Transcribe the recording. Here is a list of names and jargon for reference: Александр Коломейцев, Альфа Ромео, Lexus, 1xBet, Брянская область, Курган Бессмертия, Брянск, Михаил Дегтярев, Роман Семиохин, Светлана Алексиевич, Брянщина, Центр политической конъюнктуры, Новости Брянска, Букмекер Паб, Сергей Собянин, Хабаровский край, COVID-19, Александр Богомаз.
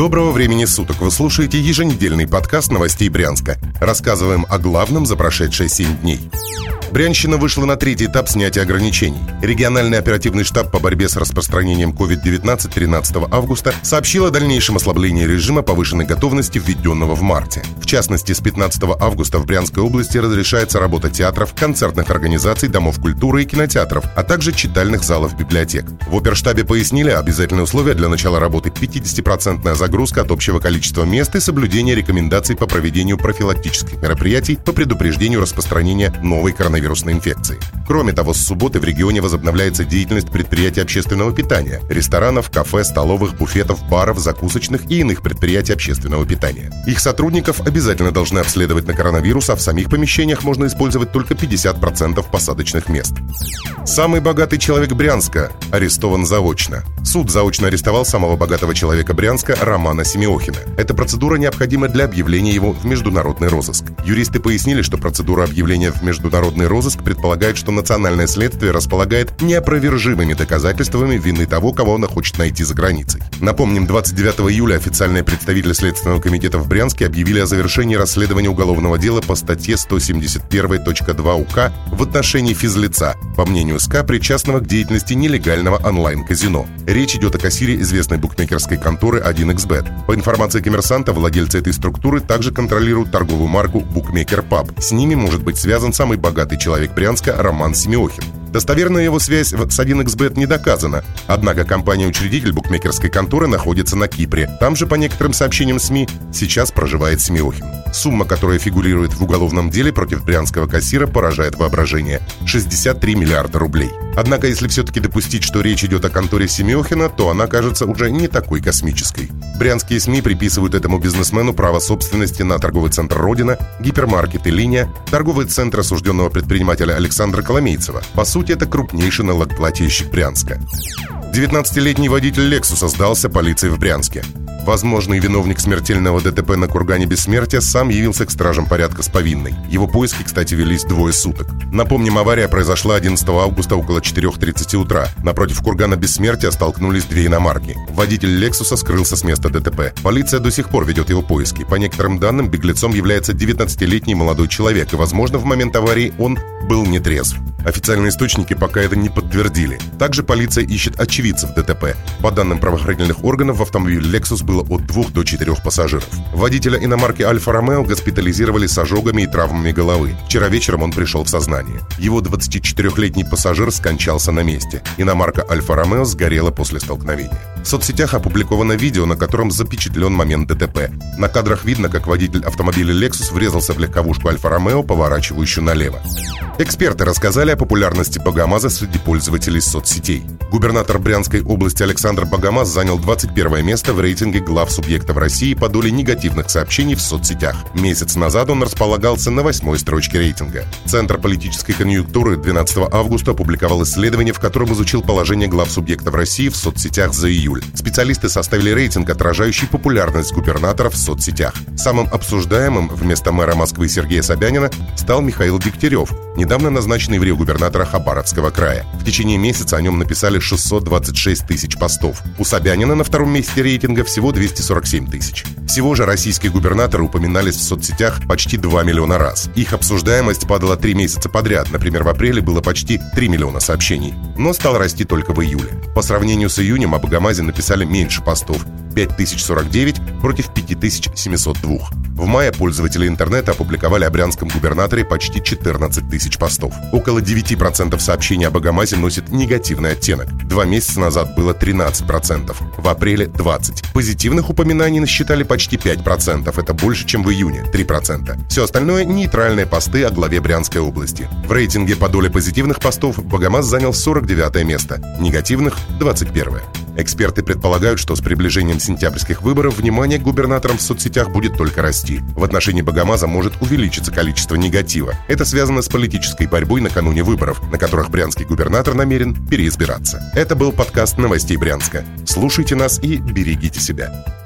Доброго времени суток! Вы слушаете еженедельный подкаст «Новостей Брянска». Рассказываем о главном за прошедшие 7 дней. Брянщина вышла на третий этап снятия ограничений. Региональный оперативный штаб по борьбе с распространением COVID-19 13 августа сообщил о дальнейшем ослаблении режима повышенной готовности, введенного в марте. В частности, с 15 августа в Брянской области разрешается работа театров, концертных организаций, домов культуры и кинотеатров, а также читальных залов библиотек. В оперштабе пояснили обязательные условия для начала работы: 50% загрузка от общего количества мест и соблюдение рекомендаций по проведению профилактических мероприятий по предупреждению распространения новой коронавирусной инфекции. Кроме того, с субботы в регионе возобновляется деятельность предприятий общественного питания, ресторанов, кафе, столовых, буфетов, баров, закусочных и иных предприятий общественного питания. Их сотрудников обязательно должны обследовать на коронавирус, а в самих помещениях можно использовать только 50% посадочных мест. Самый богатый человек Брянска арестован заочно. Суд заочно арестовал самого богатого человека Брянска Романа Семиохина. Эта процедура необходима для объявления его в международный розыск. Юристы пояснили, что процедура объявления в международный розыск предполагает, что национальное следствие располагает неопровержимыми доказательствами вины того, кого оно хочет найти за границей. Напомним, 29 июля официальные представители Следственного комитета в Брянске объявили о завершении расследования уголовного дела по статье 171.2 УК в отношении физлица, по мнению СК, причастного к деятельности нелегального онлайн-казино. Речь идет о кассире известной букмекерской конторы 1xBet. По информации «Коммерсанта», владельцы этой структуры также контролируют торговую марку «Букмекер Паб». С ними может быть связан самый богатый человек Брянска Роман Семиохин. Достоверная его связь с 1xBet не доказана, однако компания-учредитель букмекерской конторы находится на Кипре. Там же, по некоторым сообщениям СМИ, сейчас проживает Семиохин. Сумма, которая фигурирует в уголовном деле против брянского кассира, поражает воображение – 63 миллиарда рублей. Однако, если все-таки допустить, что речь идет о конторе Семиохина, то она кажется уже не такой космической. Брянские СМИ приписывают этому бизнесмену право собственности на торговый центр «Родина», гипермаркеты «Линия», торговый центр осужденного предпринимателя Александра Коломейцева. По сути, это крупнейший налогоплательщик Брянска. 19-летний водитель «Lexus» сдался полиции в Брянске. Возможный виновник смертельного ДТП на Кургане Бессмертия сам явился к стражам порядка с повинной. Его поиски, кстати, велись двое суток. Напомним, авария произошла 11 августа около 4:30 утра. Напротив Кургана Бессмертия столкнулись две иномарки. Водитель «Лексуса» скрылся с места ДТП. Полиция до сих пор ведет его поиски. По некоторым данным, беглецом является 19-летний молодой человек, и, возможно, в момент аварии он был нетрезв. Официальные источники пока это не подтвердили. Также полиция ищет очевидцев ДТП. По данным правоохранительных органов, в автомобиле «Lexus» было от 2 до 4 пассажиров. Водителя иномарки «Альфа Ромео» госпитализировали с ожогами и травмами головы. Вчера вечером он пришел в сознание. Его 24-летний пассажир скончался на месте. Иномарка «Альфа Ромео» сгорела после столкновения. В соцсетях опубликовано видео, на котором запечатлен момент ДТП. На кадрах видно, как водитель автомобиля «Lexus» врезался в легковушку «Альфа Ромео», поворачивающую налево. Эксперты рассказали о популярности Богомаза среди пользователей соцсетей. Губернатор Брянской области Александр Богомаз занял 21 место в рейтинге глав субъектов России по доле негативных сообщений в соцсетях. Месяц назад он располагался на 8-й строчке рейтинга. Центр политической конъюнктуры 12 августа опубликовал исследование, в котором изучил положение глав субъектов России в соцсетях за июль. Специалисты составили рейтинг, отражающий популярность губернаторов в соцсетях. Самым обсуждаемым вместо мэра Москвы Сергея Собянина стал Михаил Дегтярев, недавно назначенный в губернатора Хабаровского края. В течение месяца о нем написали 626 тысяч постов. У Собянина на втором месте рейтинга всего 247 тысяч. Всего же российские губернаторы упоминались в соцсетях почти 2 миллиона раз. Их обсуждаемость падала 3 месяца подряд. Например, в апреле было почти 3 миллиона сообщений, но стал расти только в июле. По сравнению с июнем о Богомазе написали меньше постов – 5049 против 5702. В мае пользователи интернета опубликовали о брянском губернаторе почти 14 тысяч постов. Около 9% сообщений о Богомазе носит негативный оттенок. 2 месяца назад было 13%, в апреле – 20%. Позитивных упоминаний насчитали почти 5%, это больше, чем в июне – 3%. Все остальное – нейтральные посты о главе Брянской области. В рейтинге по доле позитивных постов Богомаз занял 49 место, негативных – 21. Эксперты предполагают, что с приближением сентябрьских выборов внимание к губернаторам в соцсетях будет только расти. В отношении Богомаза может увеличиться количество негатива. Это связано с политической борьбой накануне выборов, на которых брянский губернатор намерен переизбираться. Это был подкаст «Новостей Брянска». Слушайте нас и берегите себя.